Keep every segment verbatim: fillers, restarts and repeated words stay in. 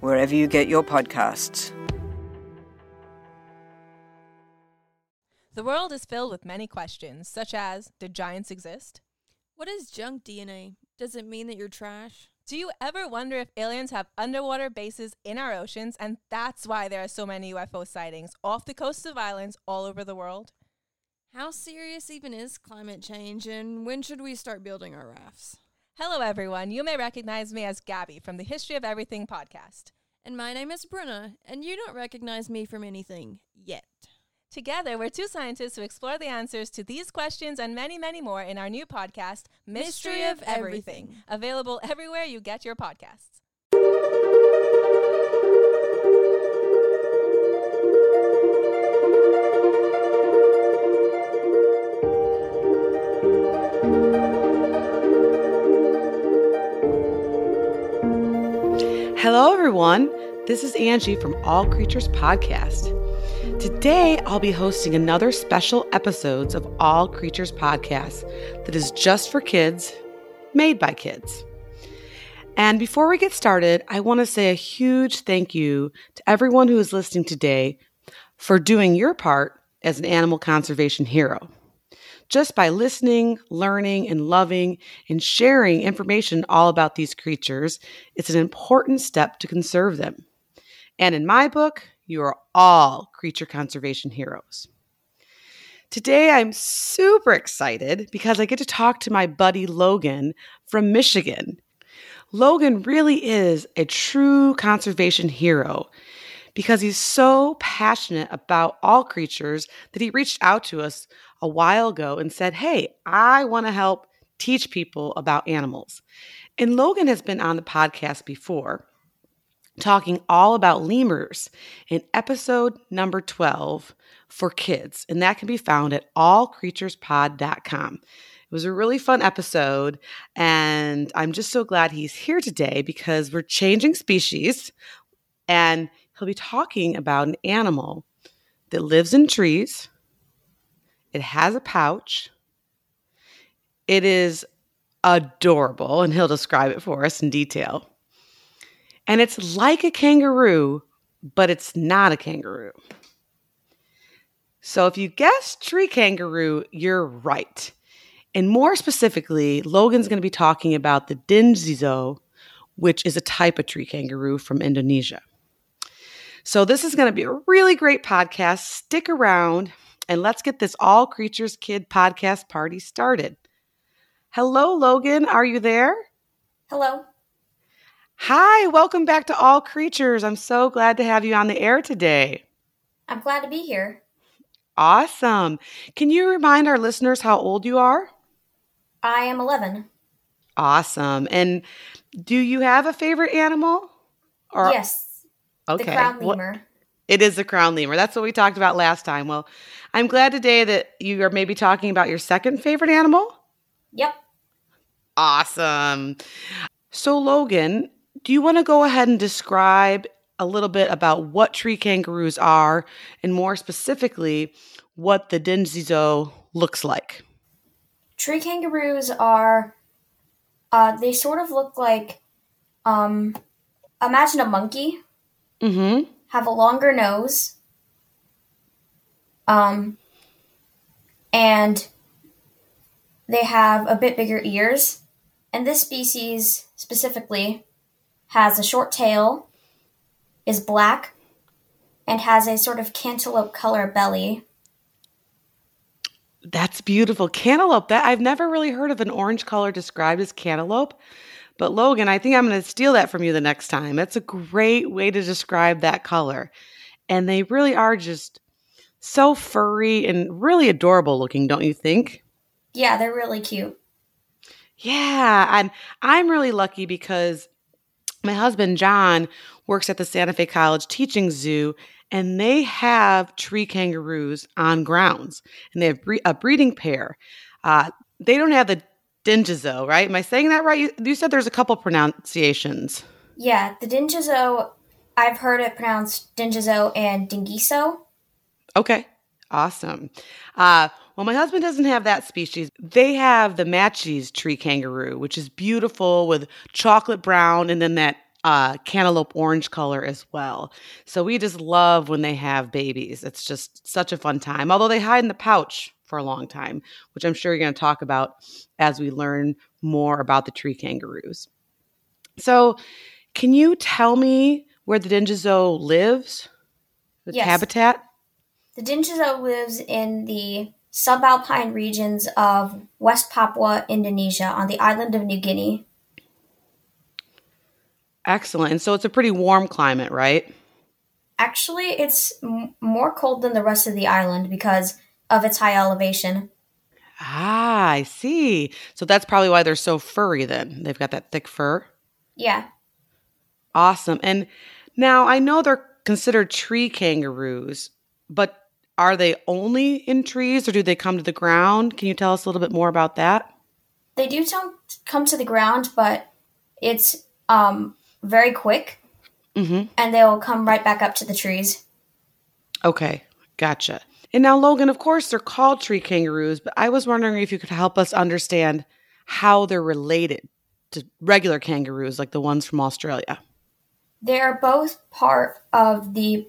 wherever you get your podcasts. The world is filled with many questions, such as, did giants exist? What is junk D N A? Does it mean that you're trash? Do you ever wonder if aliens have underwater bases in our oceans, and that's why there are so many U F O sightings off the coasts of islands all over the world? How serious even is climate change, and when should we start building our rafts? Hello, everyone. You may recognize me as Gabby from the History of Everything podcast. And my name is Bruna, and you don't recognize me from anything yet. Together, we're two scientists who explore the answers to these questions and many, many more in our new podcast, Mystery of Everything, available everywhere you get your podcasts. Hello, everyone. This is Angie from All Creatures Podcast. Today, I'll be hosting another special episode of All Creatures Podcast that is just for kids, made by kids. And before we get started, I want to say a huge thank you to everyone who is listening today for doing your part as an animal conservation hero. Just by listening, learning, and loving, and sharing information all about these creatures, it's an important step to conserve them. And in my book, you are all creature conservation heroes. Today, I'm super excited because I get to talk to my buddy Logan from Michigan. Logan really is a true conservation hero, because he's so passionate about all creatures that he reached out to us a while ago and said, hey, I want to help teach people about animals. And Logan has been on the podcast before, talking all about lemurs in episode number twelve for kids. And that can be found at all creatures pod dot com. It was a really fun episode, and I'm just so glad he's here today because we're changing species, and he'll be talking about an animal that lives in trees. It has a pouch. It is adorable, and he'll describe it for us in detail. And it's like a kangaroo, but it's not a kangaroo. So if you guessed tree kangaroo, you're right. And more specifically, Logan's going to be talking about the Dingiso, which is a type of tree kangaroo from Indonesia. So this is going to be a really great podcast. Stick around and let's get this All Creatures Kid podcast party started. Hello, Logan. Are you there? Hello. Hi. Welcome back to All Creatures. I'm so glad to have you on the air today. I'm glad to be here. Awesome. Can you remind our listeners how old you are? I am eleven. Awesome. And do you have a favorite animal? Or- yes. Okay. The crown lemur. Well, it is the crown lemur. That's what we talked about last time. Well, I'm glad today that you are maybe talking about your second favorite animal. Yep. Awesome. So, Logan, do you want to go ahead and describe a little bit about what tree kangaroos are and more specifically what the Dingiso looks like? Tree kangaroos are, uh, they sort of look like, um, imagine a monkey. Mm-hmm. Have a longer nose, um, and they have a bit bigger ears. And this species specifically has a short tail, is black, and has a sort of cantaloupe color belly. That's beautiful. Cantaloupe. That I've never really heard of an orange color described as cantaloupe. But Logan, I think I'm going to steal that from you the next time. That's a great way to describe that color. And they really are just so furry and really adorable looking, don't you think? Yeah, they're really cute. Yeah, and I'm really lucky because my husband, John, works at the Santa Fe College Teaching Zoo, and they have tree kangaroos on grounds, and they have bre- a breeding pair. Uh, they don't have the Dingiso, right? Am I saying that right? You, you said there's a couple pronunciations. Yeah, the Dingiso, I've heard it pronounced Dingiso and Dingiso. Okay, awesome. Uh, well, my husband doesn't have that species. They have the Matschie's tree kangaroo, which is beautiful with chocolate brown and then that uh, cantaloupe orange color as well. So we just love when they have babies. It's just such a fun time, although they hide in the pouch for a long time, which I'm sure you're going to talk about as we learn more about the tree kangaroos. So can you tell me where the Dingiso lives, its yes. habitat? The Dingiso lives in the subalpine regions of West Papua, Indonesia, on the island of New Guinea. Excellent. And so it's a pretty warm climate, right? Actually, it's m- more cold than the rest of the island because of its high elevation. Ah, I see. So that's probably why they're so furry then. They've got that thick fur? Yeah. Awesome. And now I know they're considered tree kangaroos, but are they only in trees or do they come to the ground? Can you tell us a little bit more about that? They do come to the ground, but it's um, very quick mm-hmm. and they'll come right back up to the trees. Okay, gotcha. And now, Logan, of course, they're called tree kangaroos, but I was wondering if you could help us understand how they're related to regular kangaroos, like the ones from Australia. They're both part of the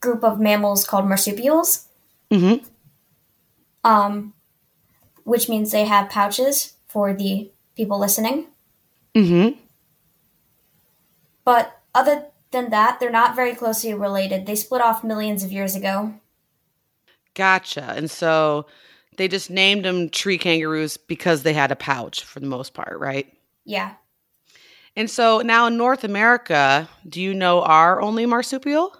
group of mammals called marsupials, mm-hmm. um, which means they have pouches for the people listening. Mm-hmm. But other than that, they're not very closely related. They split off millions of years ago. Gotcha. And so they just named them tree kangaroos because they had a pouch for the most part, right? Yeah. And so now in North America, do you know our only marsupial?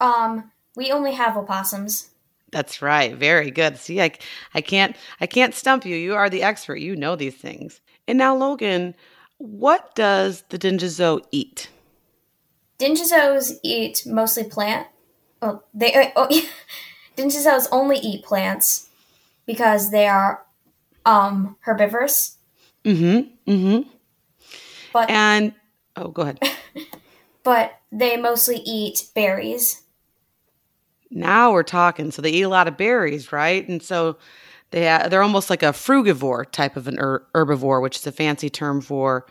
Um, we only have opossums. That's right. Very good. See, I, I can't, I can't stump you. You are the expert. You know these things. And now, Logan, what does the Dingiso eat? Dingisos eat mostly plant. Oh, they. Oh, yeah. Dingisos only eat plants because they are um, herbivorous. Mm-hmm. Mm-hmm. But and oh, go ahead. But they mostly eat berries. Now we're talking. So they eat a lot of berries, right? And so they ha- they're almost like a frugivore type of an er- herbivore, which is a fancy term for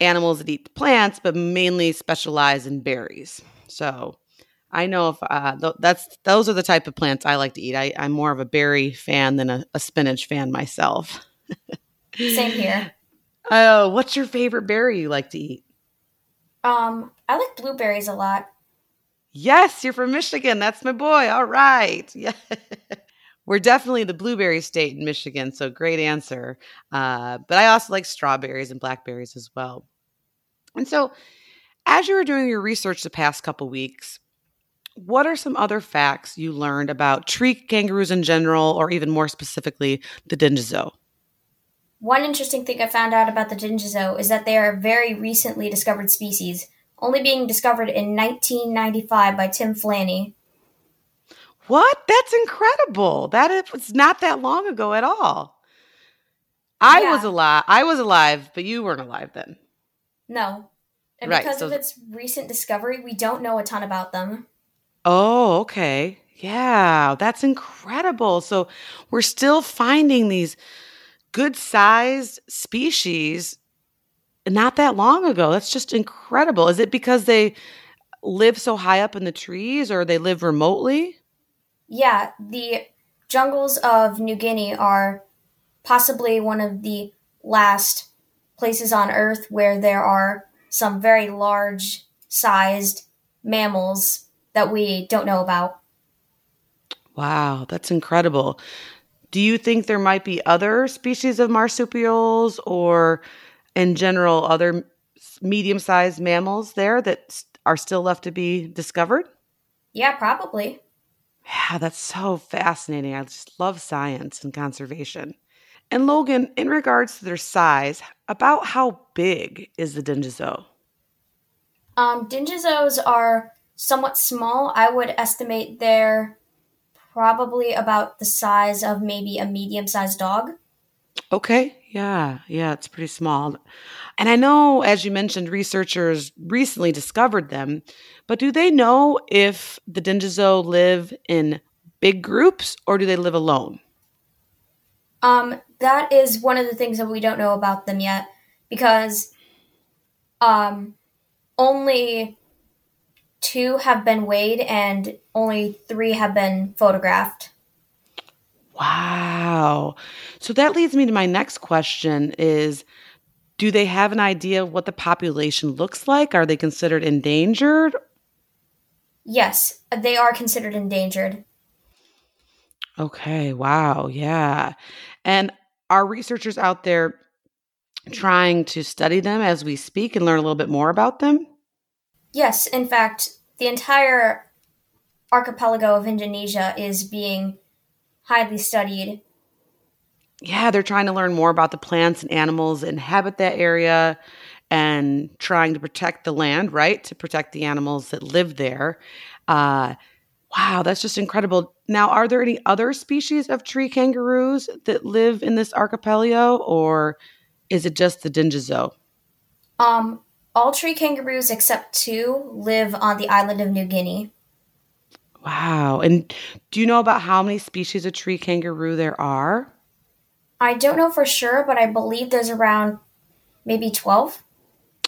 animals that eat plants, but mainly specialize in berries. So I know if uh, th- that's those are the type of plants I like to eat. I, I'm more of a berry fan than a, a spinach fan myself. Same here. Oh, uh, what's your favorite berry you like to eat? Um, I like blueberries a lot. Yes, you're from Michigan. That's my boy. All right. Yeah. We're definitely the blueberry state in Michigan, so great answer. Uh, but I also like strawberries and blackberries as well. And so as you were doing your research the past couple weeks, what are some other facts you learned about tree kangaroos in general, or even more specifically, the Dingiso? One interesting thing I found out about the Dingiso is that they are a very recently discovered species, only being discovered in nineteen ninety-five by Tim Flannery. What? That's incredible. That was not that long ago at all. I yeah. was alive. I was alive, but you weren't alive then. No. And right, because so- of its recent discovery, we don't know a ton about them. Oh, okay. Yeah, that's incredible. So we're still finding these good-sized species not that long ago. That's just incredible. Is it because they live so high up in the trees or they live remotely? Yeah, the jungles of New Guinea are possibly one of the last places on Earth where there are some very large-sized mammals that we don't know about. Wow, that's incredible. Do you think there might be other species of marsupials or, in general, other medium-sized mammals there that are still left to be discovered? Yeah, probably. Yeah, that's so fascinating. I just love science and conservation. And Logan, in regards to their size, about how big is the Dingiso? Um, Dingisos are somewhat small. I would estimate they're probably about the size of maybe a medium-sized dog. Okay. Yeah. Yeah. It's pretty small. And I know, as you mentioned, researchers recently discovered them, but do they know if the Dingiso live in big groups or do they live alone? Um, that is one of the things that we don't know about them yet, because um, only two have been weighed and only three have been photographed. Wow. So that leads me to my next question is, do they have an idea of what the population looks like? Are they considered endangered? Yes, they are considered endangered. Okay, wow, yeah. And are researchers out there trying to study them as we speak and learn a little bit more about them? Yes, in fact, the entire archipelago of Indonesia is being highly studied. Yeah, they're trying to learn more about the plants and animals that inhabit that area and trying to protect the land, right, to protect the animals that live there. Uh Wow, that's just incredible. Now, are there any other species of tree kangaroos that live in this archipelago, or is it just the Dingiso? Um, all tree kangaroos except two live on the island of New Guinea. Wow. And do you know about how many species of tree kangaroo there are? I don't know for sure, but I believe there's around maybe twelve.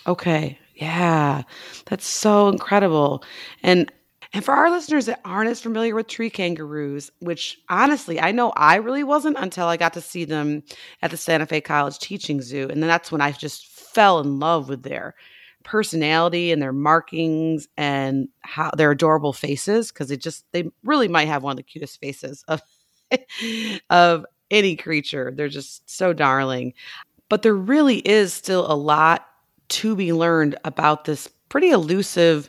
Okay. Yeah. That's so incredible. And And for our listeners that aren't as familiar with tree kangaroos, which honestly, I know I really wasn't until I got to see them at the Santa Fe College Teaching Zoo. And then that's when I just fell in love with their personality and their markings and how their adorable faces, because they just, they really might have one of the cutest faces of, of any creature. They're just so darling. But there really is still a lot to be learned about this pretty elusive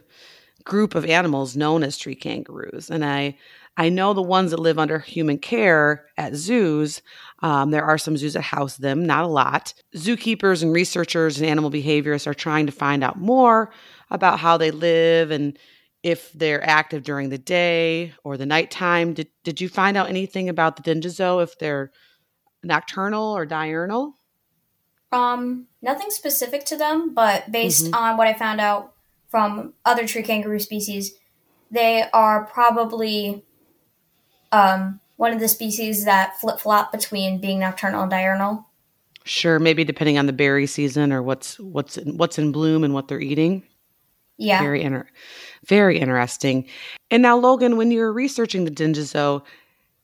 group of animals known as tree kangaroos. And I I know the ones that live under human care at zoos, um, there are some zoos that house them, not a lot. Zookeepers and researchers and animal behaviorists are trying to find out more about how they live and if they're active during the day or the nighttime. Did, did you find out anything about the Dingiso, if they're nocturnal or diurnal? Um, nothing specific to them, but based mm-hmm. on what I found out from other tree kangaroo species, they are probably um, one of the species that flip-flop between being nocturnal and diurnal. Sure, maybe depending on the berry season or what's what's in, what's in bloom and what they're eating. Yeah. Very inter- very interesting. And now, Logan, when you were researching the Dingiso,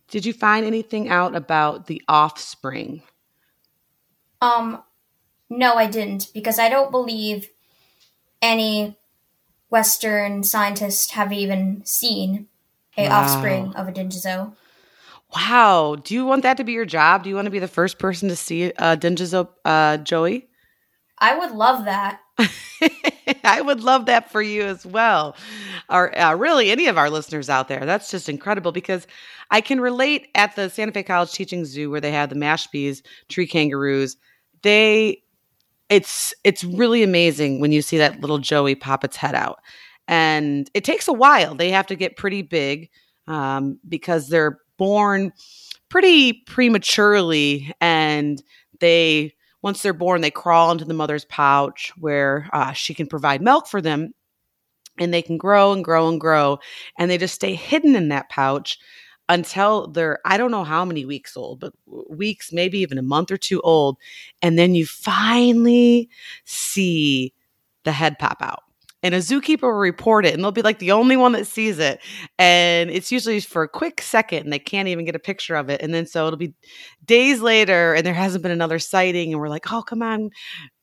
did you find anything out about the offspring? Um, no, I didn't, because I don't believe any Western scientists have even seen a wow. offspring of a Dingiso. Wow. Do you want that to be your job? Do you want to be the first person to see a Dingiso, uh, Joey? I would love that. I would love that for you as well. Or uh, really any of our listeners out there. That's just incredible, because I can relate at the Santa Fe College Teaching Zoo where they have the Matschie's tree kangaroos. They... It's it's really amazing when you see that little Joey pop its head out. And it takes a while. They have to get pretty big um, because they're born pretty prematurely. And they once they're born, they crawl into the mother's pouch where uh, she can provide milk for them. And they can grow and grow and grow. And they just stay hidden in that pouch until they're, I don't know how many weeks old, but weeks, maybe even a month or two old. And then you finally see the head pop out. And a zookeeper will report it, and they'll be like the only one that sees it. And it's usually for a quick second, and they can't even get a picture of it. And then so it'll be days later, and there hasn't been another sighting. And we're like, oh, come on,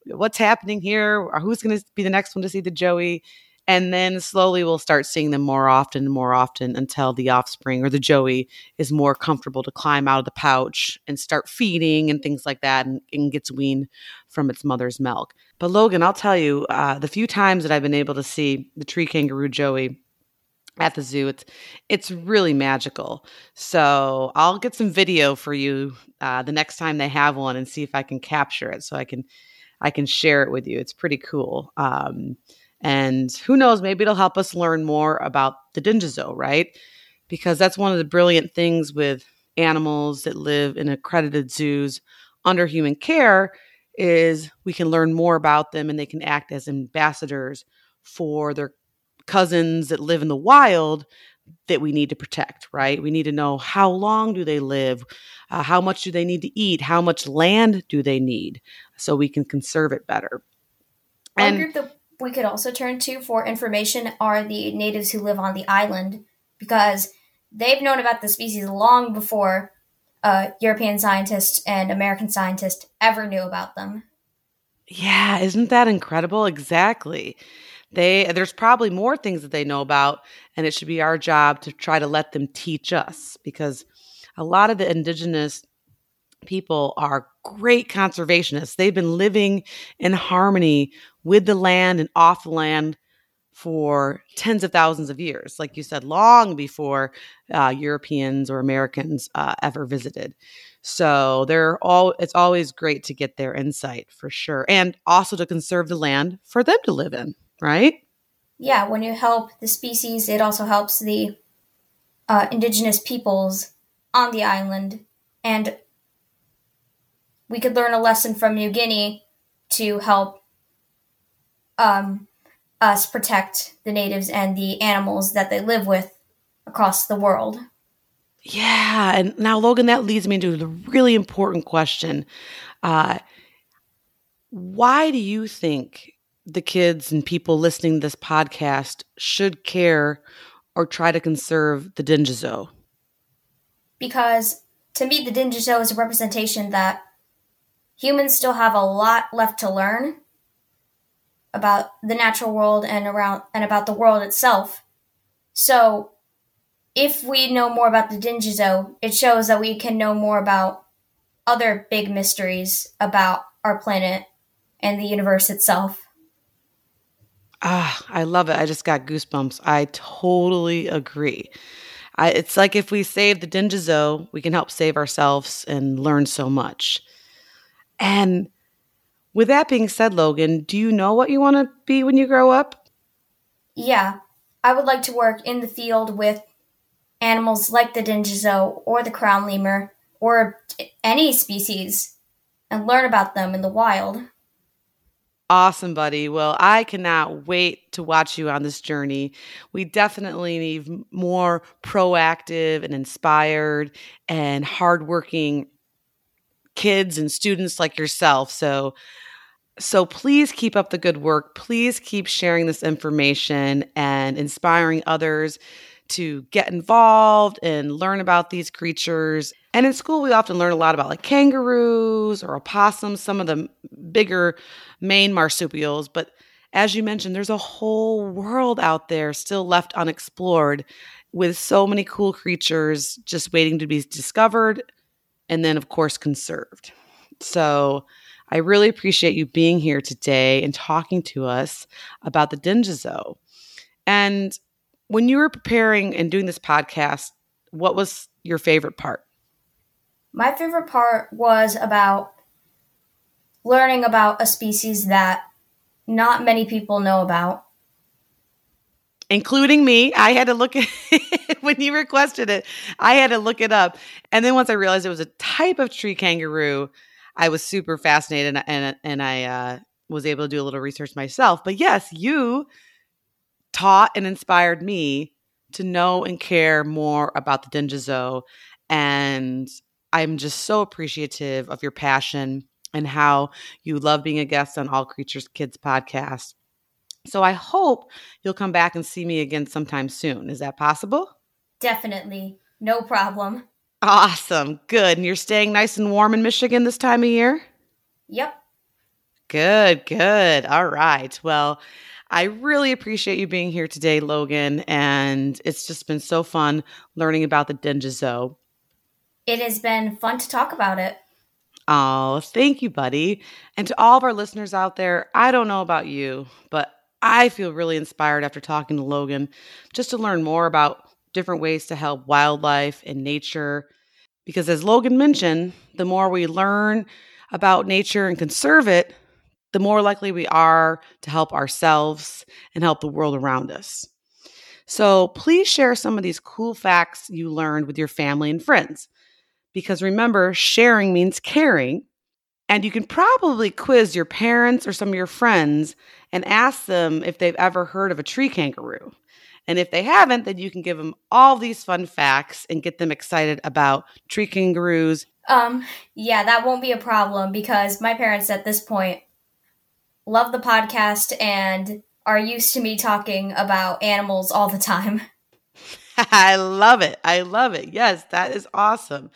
what's happening here? Who's going to be the next one to see the Joey? And then slowly we'll start seeing them more often and more often until the offspring or the Joey is more comfortable to climb out of the pouch and start feeding and things like that, and, and gets weaned from its mother's milk. But Logan, I'll tell you, uh, the few times that I've been able to see the tree kangaroo Joey, at the zoo. It's it's really magical. So I'll get some video for you uh, the next time they have one and see if I can capture it so I can I can share it with you. It's pretty cool. Um, and who knows, maybe it'll help us learn more about the Dingiso, right? Because that's one of the brilliant things with animals that live in accredited zoos under human care is we can learn more about them and they can act as ambassadors for their cousins that live in the wild that we need to protect, right? We need to know how long do they live, uh, how much do they need to eat, how much land do they need so we can conserve it better. And one group that we could also turn to for information are the natives who live on the island because they've known about the species long before uh, European scientists and American scientists ever knew about them. Yeah, isn't that incredible? Exactly. They, there's probably more things that they know about, and it should be our job to try to let them teach us because a lot of the indigenous people are great conservationists. They've been living in harmony with the land and off the land for tens of thousands of years, like you said, long before uh, Europeans or Americans uh, ever visited. So they're all, it's always great to get their insight for sure, and also to conserve the land for them to live in. Right? Yeah, when you help the species, it also helps the uh, indigenous peoples on the island. And we could learn a lesson from New Guinea to help um, us protect the natives and the animals that they live with across the world. Yeah. And now, Logan, that leads me into the really important question. Uh, why do you think the kids and people listening to this podcast should care or try to conserve the Dingiso? Because to me, the Dingiso is a representation that humans still have a lot left to learn about the natural world and around and about the world itself. So if we know more about the Dingiso, it shows that we can know more about other big mysteries about our planet and the universe itself. Ah, I love it. I just got goosebumps. I totally agree. I, it's like if we save the Dingiso, we can help save ourselves and learn so much. And with that being said, Logan, do you know what you want to be when you grow up? Yeah. I would like to work in the field with animals like the Dingiso or the crown lemur or any species and learn about them in the wild. Awesome, buddy. Well, I cannot wait to watch you on this journey. We definitely need more proactive and inspired and hardworking kids and students like yourself. So, so please keep up the good work. Please keep sharing this information and inspiring others to get involved and learn about these creatures. And in school, we often learn a lot about like kangaroos or opossums, some of the bigger main marsupials. But as you mentioned, there's a whole world out there still left unexplored with so many cool creatures just waiting to be discovered and then, of course, conserved. So I really appreciate you being here today and talking to us about the Dingiso. And when you were preparing and doing this podcast, what was your favorite part? My favorite part was about learning about a species that not many people know about. Including me. I had to look at it when you requested it. I had to look it up. And then once I realized it was a type of tree kangaroo, I was super fascinated and, and, and I uh, was able to do a little research myself. But yes, you taught and inspired me to know and care more about the Dingiso. And I'm just so appreciative of your passion and how you love being a guest on All Creatures Kids podcast. So I hope you'll come back and see me again sometime soon. Is that possible? Definitely. No problem. Awesome. Good. And you're staying nice and warm in Michigan this time of year? Yep. Good, good. All right. Well, I really appreciate you being here today, Logan, and it's just been so fun learning about the Dingiso. It has been fun to talk about it. Oh, thank you, buddy. And to all of our listeners out there, I don't know about you, but I feel really inspired after talking to Logan just to learn more about different ways to help wildlife and nature. Because as Logan mentioned, the more we learn about nature and conserve it, the more likely we are to help ourselves and help the world around us. So please share some of these cool facts you learned with your family and friends. Because remember, sharing means caring. And you can probably quiz your parents or some of your friends and ask them if they've ever heard of a tree kangaroo. And if they haven't, then you can give them all these fun facts and get them excited about tree kangaroos. Um, yeah, that won't be a problem because my parents at this point love the podcast and are used to me talking about animals all the time. I love it. I love it. Yes, that is awesome.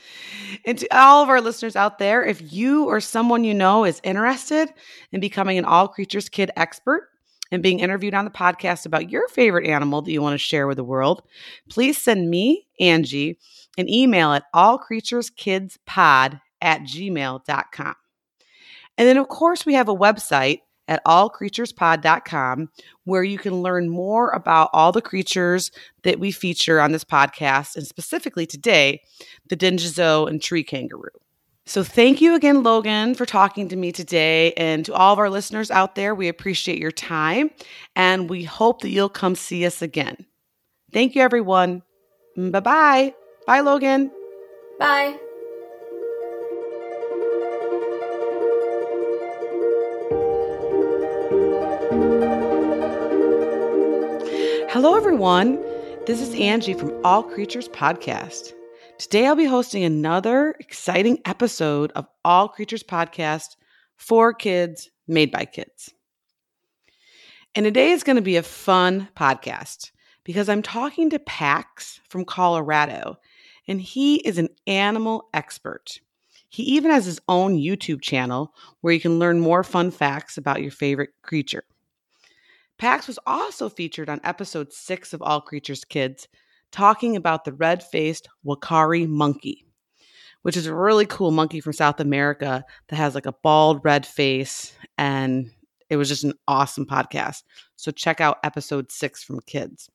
And to all of our listeners out there, if you or someone you know is interested in becoming an All Creatures Kid expert and being interviewed on the podcast about your favorite animal that you want to share with the world, please send me, Angie, an email at all creatures kids pod at gmail dot com. And then, of course, we have a website at all creatures pod dot com, where you can learn more about all the creatures that we feature on this podcast, and specifically today, the Dingiso and tree kangaroo. So thank you again, Logan, for talking to me today. And to all of our listeners out there, we appreciate your time, and we hope that you'll come see us again. Thank you, everyone. Bye-bye. Bye, Logan. Bye. Hello, everyone. This is Angie from All Creatures Podcast. Today, I'll be hosting another exciting episode of All Creatures Podcast for kids, made by kids. And today is going to be a fun podcast because I'm talking to Pax from Colorado, and he is an animal expert. He even has his own YouTube channel where you can learn more fun facts about your favorite creature. Pax was also featured on episode six of All Creatures Kids, talking about the red-faced wakari monkey, which is a really cool monkey from South America that has like a bald red face, and it was just an awesome podcast. So check out episode six from Kids.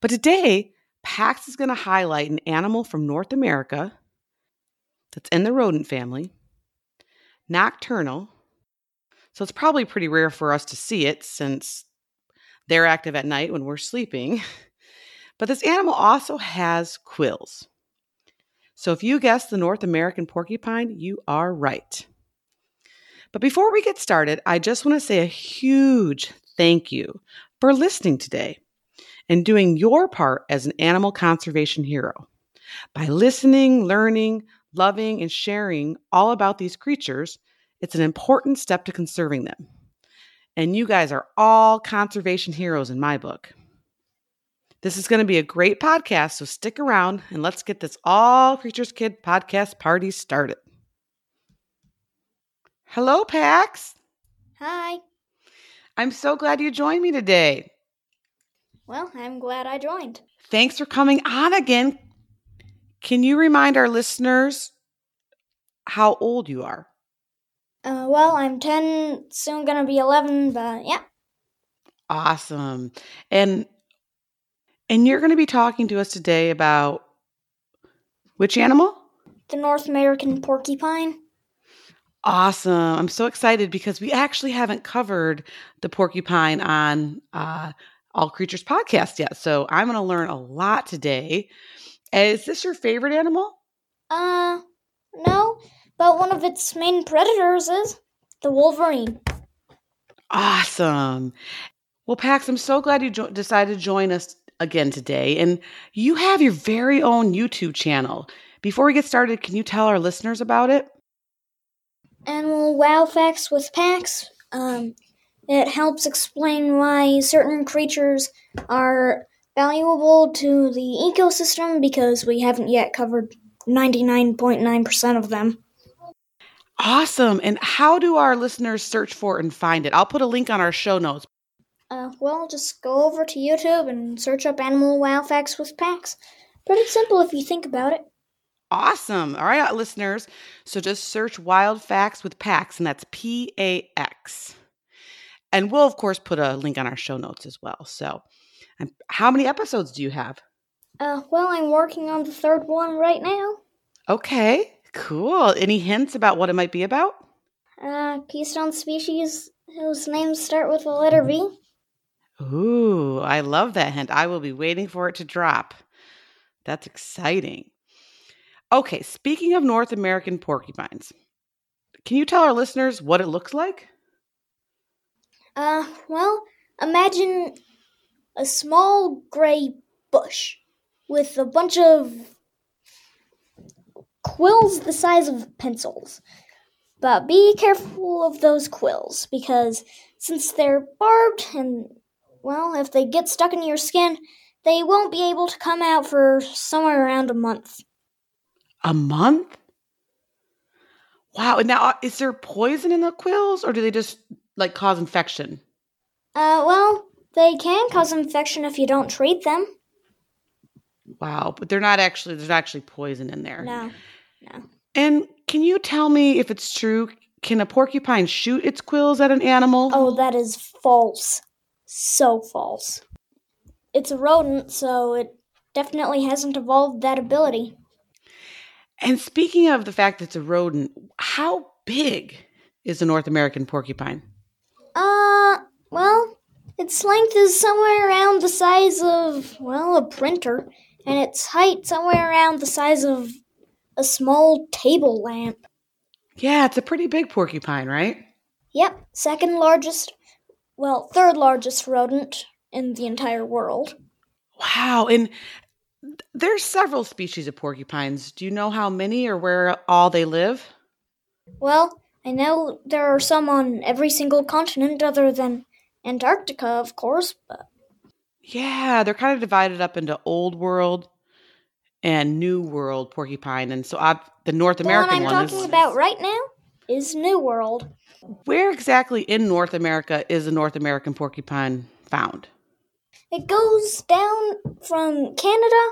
But today, Pax is going to highlight an animal from North America that's in the rodent family, nocturnal. So it's probably pretty rare for us to see it since they're active at night when we're sleeping. But this animal also has quills. So if you guessed the North American porcupine, you are right. But before we get started, I just want to say a huge thank you for listening today and doing your part as an animal conservation hero by listening, learning, loving, and sharing all about these creatures. It's an important step to conserving them. And you guys are all conservation heroes in my book. This is going to be a great podcast, so stick around and let's get this All Creatures Kid podcast party started. Hello, Pax. Hi. I'm so glad you joined me today. Well, I'm glad I joined. Thanks for coming on again. Can you remind our listeners how old you are? Uh, well, I'm ten, soon going to be eleven, but yeah. Awesome. And and you're going to be talking to us today about which animal? The North American porcupine. Awesome. I'm so excited because we actually haven't covered the porcupine on uh, All Creatures Podcast yet. So I'm going to learn a lot today. Is this your favorite animal? Uh, no. But one of its main predators is the wolverine. Awesome. Well, Pax, I'm so glad you jo- decided to join us again today. And you have your very own YouTube channel. Before we get started, can you tell our listeners about it? Animal Wild Facts with Pax. Um, it helps explain why certain creatures are valuable to the ecosystem because we haven't yet covered ninety-nine point nine percent of them. Awesome. And how do our listeners search for it and find it? I'll put a link on our show notes. Uh, well, just go over to YouTube and search up Animal Wild Facts with Pax. Pretty simple if you think about it. Awesome. All right, listeners. So just search Wild Facts with Pax, and that's P A X. And we'll, of course, put a link on our show notes as well. So um, how many episodes do you have? Uh, well, I'm working on the third one right now. Okay, cool. Any hints about what it might be about? Uh, keystone species whose names start with the letter B. Ooh, I love that hint. I will be waiting for it to drop. That's exciting. Okay, speaking of North American porcupines, can you tell our listeners what it looks like? Uh, well, imagine a small gray bush with a bunch of quills the size of pencils. But be careful of those quills because since they're barbed and, well, if they get stuck in your skin, they won't be able to come out for somewhere around a month. A month? Wow. And now, is there poison in the quills or do they just... like cause infection? Uh, well, they can cause infection if you don't treat them. Wow, but they're not actually, there's actually poison in there. No, no. And can you tell me if it's true, can a porcupine shoot its quills at an animal? Oh, that is false. So false. It's a rodent, so it definitely hasn't evolved that ability. And speaking of the fact that it's a rodent, how big is a North American porcupine? Uh, well, its length is somewhere around the size of, well, a printer, and its height somewhere around the size of a small table lamp. Yeah, it's a pretty big porcupine, right? Yep, second largest, well, third largest rodent in the entire world. Wow, and there's several species of porcupines. Do you know how many or where all they live? Well, I know there are some on every single continent other than Antarctica, of course, but... yeah, they're kind of divided up into Old World and New World porcupine, and so I've, the North the American one I'm one talking is, about right now is New World. Where exactly in North America is the North American porcupine found? It goes down from Canada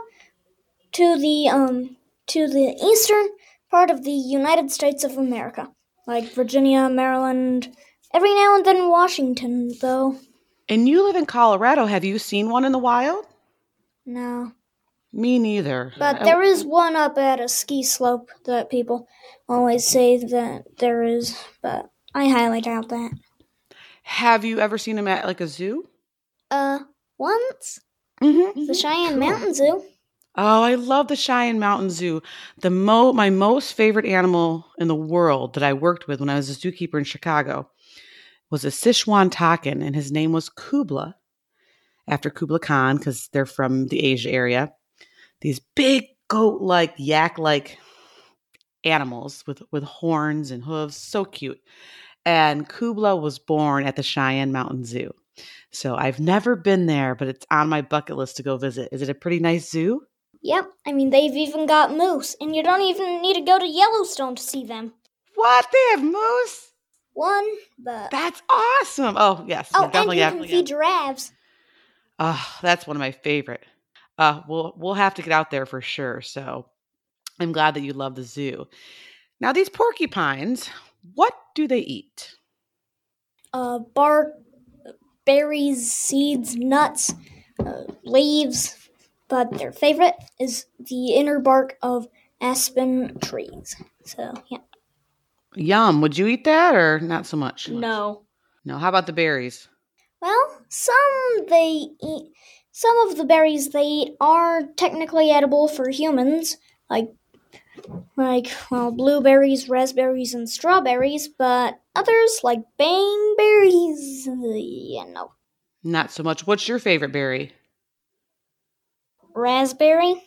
to the um to the eastern part of the United States of America. Like Virginia, Maryland, every now and then Washington, though. And you live in Colorado. Have you seen one in the wild? No. Me neither. But I... there is one up at a ski slope that people always say that there is, but I highly doubt that. Have you ever seen them at, like, a zoo? Uh, once. Mm-hmm. The Cheyenne cool. Mountain Zoo. Oh, I love the Cheyenne Mountain Zoo. The mo my most favorite animal in the world that I worked with when I was a zookeeper in Chicago was a Sichuan Takin, and his name was Kubla, after Kubla Khan, because they're from the Asia area. These big goat-like, yak-like animals with, with horns and hooves, so cute. And Kubla was born at the Cheyenne Mountain Zoo. So I've never been there, but it's on my bucket list to go visit. Is it a pretty nice zoo? Yep. I mean, they've even got moose, and you don't even need to go to Yellowstone to see them. What? They have moose? One, but... that's awesome. Oh, yes. Oh, definitely, and you can see giraffes. Oh, that's one of my favorite. Uh, we'll, we'll have to get out there for sure, so I'm glad that you love the zoo. Now, these porcupines, what do they eat? Uh, bark, berries, seeds, nuts, uh, leaves... but their favorite is the inner bark of aspen trees. So, yeah. Yum. Would you eat that or not so much? No. No. How about the berries? Well, some they eat. Some of the berries they eat are technically edible for humans, like like well, blueberries, raspberries, and strawberries. But others, like bangberries, yeah, no. Not so much. What's your favorite berry? Raspberry?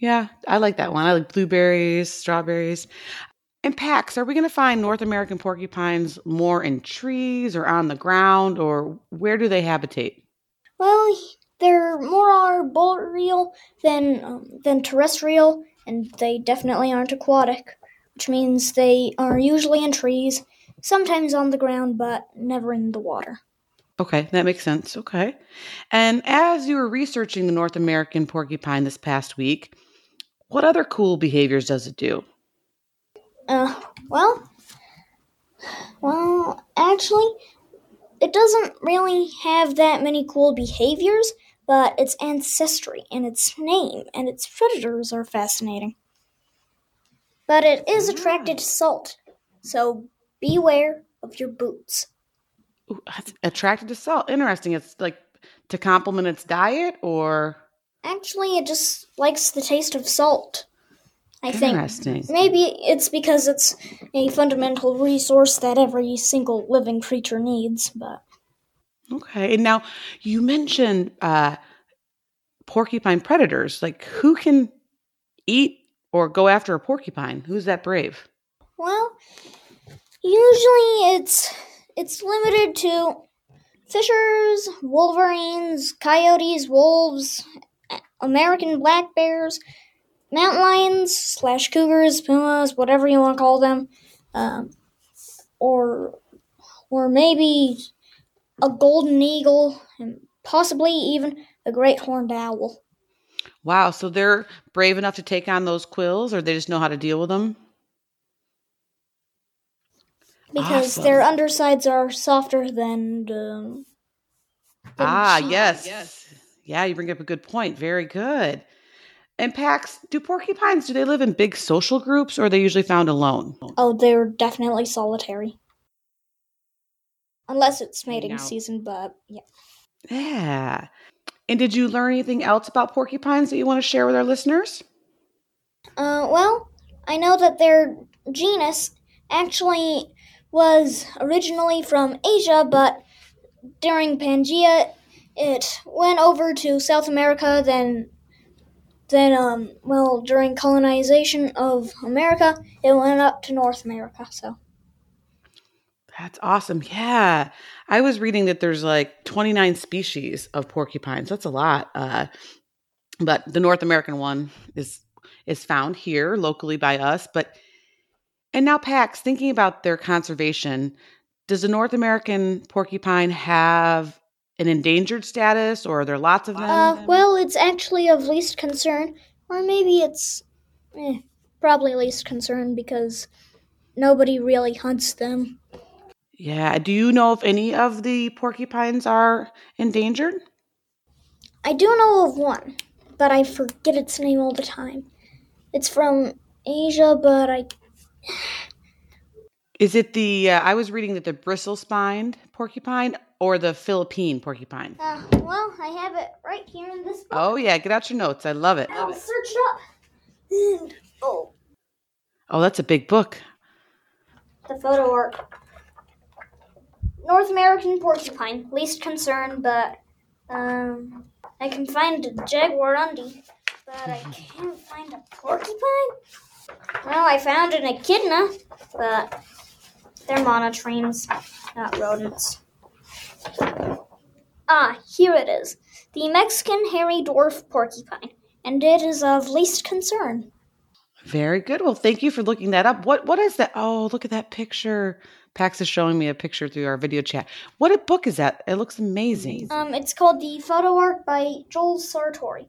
Yeah, I like that one. I like blueberries, strawberries. And Pax, are we going to find North American porcupines more in trees or on the ground, or where do they habitate? Well, they're more arboreal than um, than terrestrial, and they definitely aren't aquatic, which means they are usually in trees, sometimes on the ground, but never in the water. Okay, that makes sense. Okay. And as you were researching the North American porcupine this past week, what other cool behaviors does it do? Uh, well, well, actually, It doesn't really have that many cool behaviors, but its ancestry and its name and its predators are fascinating. But it is attracted to salt, so beware of your boots. Ooh, attracted to salt. Interesting. It's like to complement its diet, or? Actually, it just likes the taste of salt, I think. Interesting. Maybe it's because it's a fundamental resource that every single living creature needs, but. Okay. And now you mentioned uh, porcupine predators. Like, who can eat or go after a porcupine? Who's that brave? Well, usually it's it's limited to fishers, wolverines, coyotes, wolves, American black bears, mountain lions, slash cougars, pumas, whatever you want to call them, um, or or maybe a golden eagle, and possibly even a great horned owl. Wow, so they're brave enough to take on those quills, or they just know how to deal with them? Because awesome. Their undersides are softer than... Um, than ah, yes. yes. Yeah, you bring up a good point. Very good. And Pax, do porcupines, do they live in big social groups, or are they usually found alone? Oh, they're definitely solitary. Unless it's mating no. season, but yeah. Yeah. And did you learn anything else about porcupines that you want to share with our listeners? Uh, well, I know that their genus actually was originally from Asia, but during Pangea, it went over to South America, then, then um, well, during colonization of America, it went up to North America, so. That's awesome. Yeah. I was reading that there's like twenty-nine species of porcupines. That's a lot. Uh, but the North American one is is found here locally by us. But and now, Pax, thinking about their conservation, does the North American porcupine have an endangered status, or are there lots of them? Uh, well, it's actually of least concern, or maybe it's eh, probably least concern because nobody really hunts them. Yeah. Do you know if any of the porcupines are endangered? I do know of one, but I forget its name all the time. It's from Asia, but I... Is it the... Uh, I was reading that the bristle-spined porcupine or the Philippine porcupine? Uh, well, I have it right here in this book. Oh, yeah. Get out your notes. I love it. I'll love it. Search it up. Oh. Oh, that's a big book. The Photo Ark. North American porcupine, least concern, but um, I can find a jaguar undie, but I can't find a porcupine? Well, I found an echidna, but they're monotremes, not rodents. Ah, here it is. The Mexican hairy dwarf porcupine, and it is of least concern. Very good. Well, thank you for looking that up. What What is that? Oh, look at that picture. Pax is showing me a picture through our video chat. What a book is that? It looks amazing. Um, it's called The Photo Ark by Joel Sartore.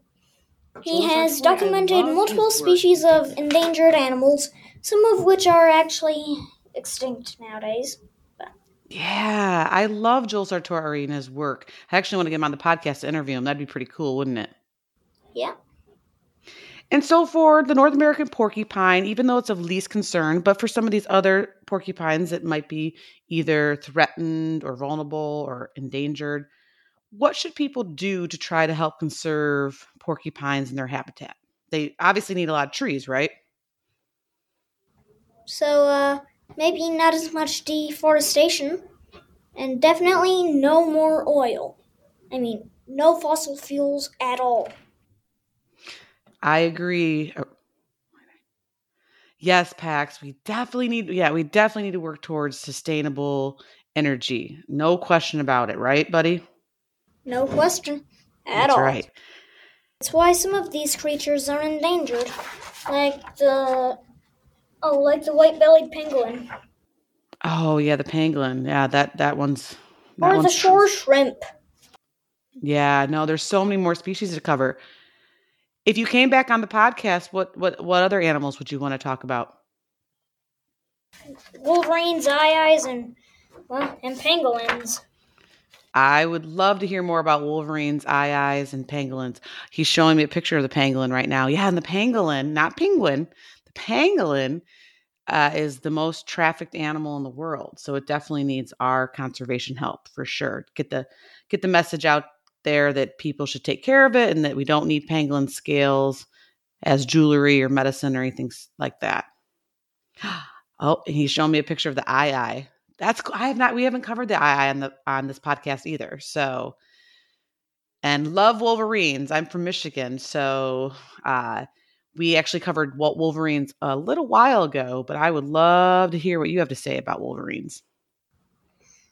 He Joel has Sartore documented multiple species of endangered animals, some of which are actually extinct nowadays. But. Yeah, I love Joel Sartore and his work. I actually want to get him on the podcast to interview him. That'd be pretty cool, wouldn't it? Yeah. And so for the North American porcupine, even though it's of least concern, but for some of these other porcupines that might be either threatened or vulnerable or endangered, what should people do to try to help conserve porcupines and their habitat? They obviously need a lot of trees, right? So uh, maybe not as much deforestation, and definitely no more oil. I mean, no fossil fuels at all. I agree. Yes, Pax, we definitely need, yeah, we definitely need to work towards sustainable energy. No question about it, right, buddy? No question at all. That's right. That's why some of these creatures are endangered, like the, oh, like the white-bellied pangolin. Oh, yeah, the pangolin. Yeah, that, that one's. That or one's the shore tr- shrimp. Yeah, no, there's so many more species to cover. If you came back on the podcast, what, what, what other animals would you want to talk about? Wolverines, aye-ayes, and, well, and pangolins. I would love to hear more about wolverines, aye-ayes, and pangolins. He's showing me a picture of the pangolin right now. Yeah, and the pangolin, not penguin, the pangolin uh, is the most trafficked animal in the world. So it definitely needs our conservation help for sure. Get the get the message out there that people should take care of it and that we don't need pangolin scales as jewelry or medicine or anything like that. Oh, he's showing me a picture of the aye-aye. That's I have not. We haven't covered the aye-aye on the on this podcast either. So, and love wolverines. I'm from Michigan, so uh, we actually covered what wolverines a little while ago. But I would love to hear what you have to say about wolverines.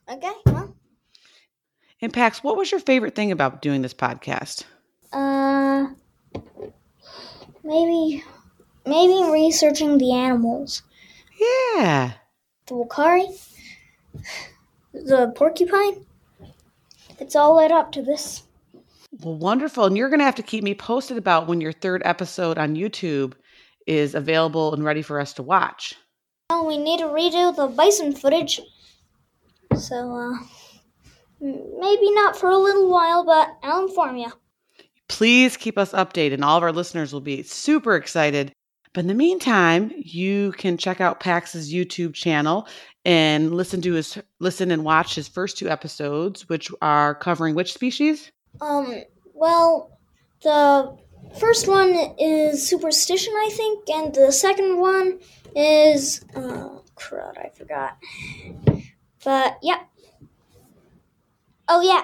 Okay. Well. And Pax, what was your favorite thing about doing this podcast? Uh, maybe maybe researching the animals. Yeah. The Wakari. The porcupine. It's all led up to this. Well, wonderful. And you're going to have to keep me posted about when your third episode on YouTube is available and ready for us to watch. Well, we need to redo the bison footage. So, uh, maybe not for a little while, but I'll inform you. Please keep us updated, and all of our listeners will be super excited. But in the meantime, you can check out Pax's YouTube channel and listen to his listen and watch his first two episodes, which are covering which species? Um, well, the first one is superstition, I think, and the second one is oh crud, I forgot. But yeah. Oh yeah.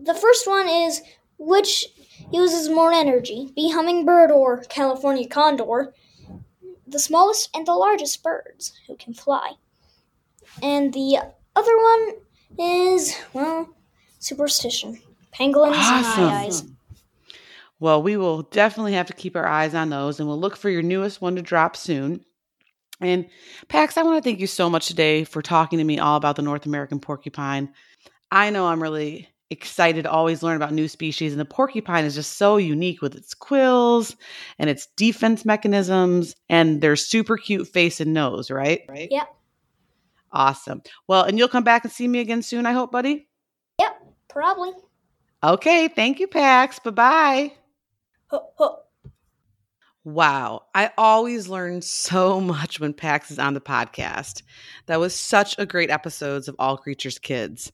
The first one is which uses more energy, bee hummingbird or California condor. The smallest and the largest birds who can fly. And the other one is, well, superstition. Pangolins awesome. And aye-ayes. Well, we will definitely have to keep our eyes on those, and we'll look for your newest one to drop soon. And Pax, I want to thank you so much today for talking to me all about the North American porcupine. I know I'm really excited to always learn about new species, and the porcupine is just so unique with its quills and its defense mechanisms and their super cute face and nose, right? Right. Yep. Awesome. Well, and you'll come back and see me again soon, I hope, buddy? Yep, probably. Okay, thank you, Pax. Bye-bye. Ho, ho. Wow, I always learn so much when Pax is on the podcast. That was such a great episode of All Creatures Kids.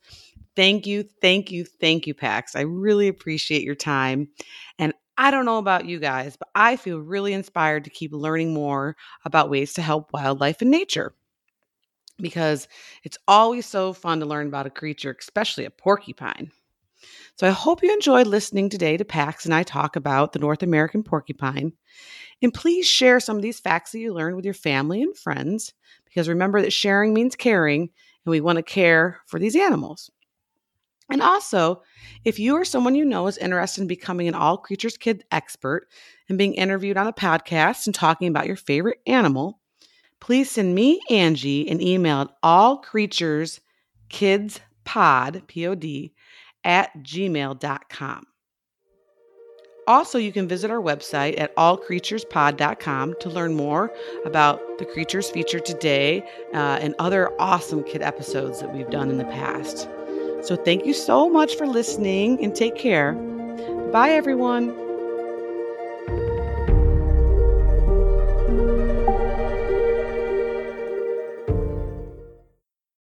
Thank you, thank you, thank you, Pax. I really appreciate your time. And I don't know about you guys, but I feel really inspired to keep learning more about ways to help wildlife and nature, because it's always so fun to learn about a creature, especially a porcupine. So I hope you enjoyed listening today to Pax and I talk about the North American porcupine. And please share some of these facts that you learned with your family and friends, because remember that sharing means caring, and we want to care for these animals. And also, if you or someone you know is interested in becoming an All Creatures Kid expert and being interviewed on the podcast and talking about your favorite animal, please send me, Angie, an email at allcreatureskidspod, P O D, at gmail dot com. Also, you can visit our website at all creatures pod dot com to learn more about the creatures featured today uh, and other awesome kid episodes that we've done in the past. So thank you so much for listening, and take care. Bye, everyone.